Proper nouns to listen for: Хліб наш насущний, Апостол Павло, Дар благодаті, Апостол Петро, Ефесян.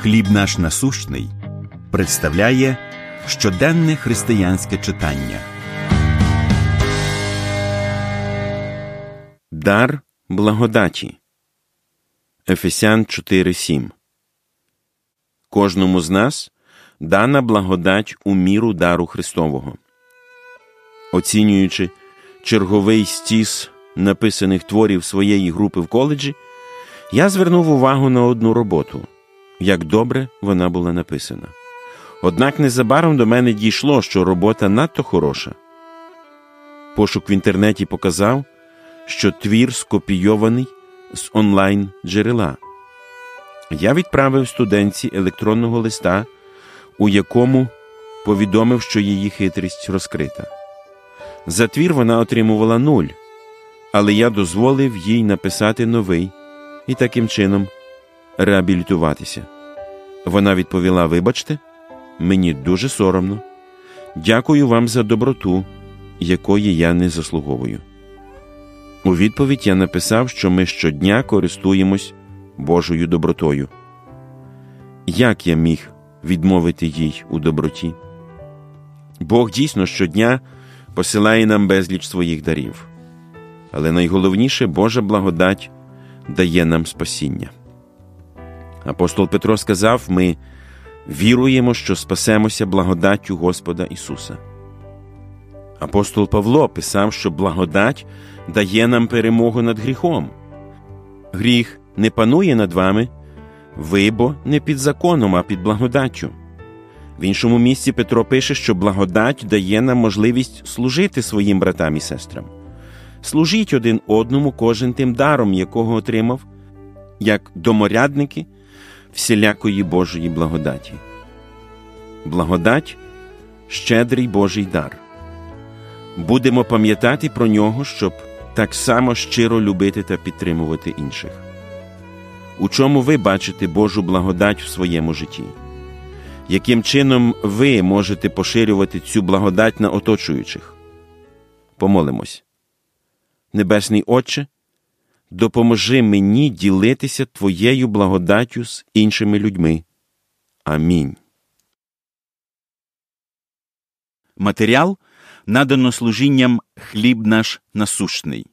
«Хліб наш насущний» представляє щоденне християнське читання. Дар благодаті. Ефесян 4:7. Кожному з нас дана благодать у міру дару Христового. Оцінюючи черговий стіс написаних творів своєї групи в коледжі, я звернув увагу на одну роботу, як добре вона була написана. Однак незабаром до мене дійшло, що робота надто хороша. Пошук в інтернеті показав, що твір скопійований з онлайн-джерела. Я відправив студентці електронного листа, у якому повідомив, що її хитрість розкрита. За твір вона отримувала 0, але я дозволив їй написати новий і таким чином реабілітуватися. Вона відповіла: «Вибачте, мені дуже соромно. Дякую вам за доброту, якої я не заслуговую». У відповідь я написав, що ми щодня користуємось Божою добротою. Як я міг відмовити їй у доброті? Бог дійсно щодня посилає нам безліч своїх дарів. Але найголовніше, Божа благодать дає нам спасіння. Апостол Петро сказав: ми віруємо, що спасемося благодаттю Господа Ісуса. Апостол Павло писав, що благодать дає нам перемогу над гріхом. Гріх не панує над вами, ви бо не під законом, а під благодаттю. В іншому місці Петро пише, що благодать дає нам можливість служити своїм братам і сестрам. Служіть один одному кожен тим даром, якого отримав, як доморядники всілякої Божої благодаті. Благодать – щедрий Божий дар. Будемо пам'ятати про нього, щоб так само щиро любити та підтримувати інших. У чому ви бачите Божу благодать в своєму житті? Яким чином ви можете поширювати цю благодать на оточуючих? Помолимось. Небесний Отче, допоможи мені ділитися Твоєю благодаттю з іншими людьми. Амінь. Матеріал надано служінням «Хліб наш насущний».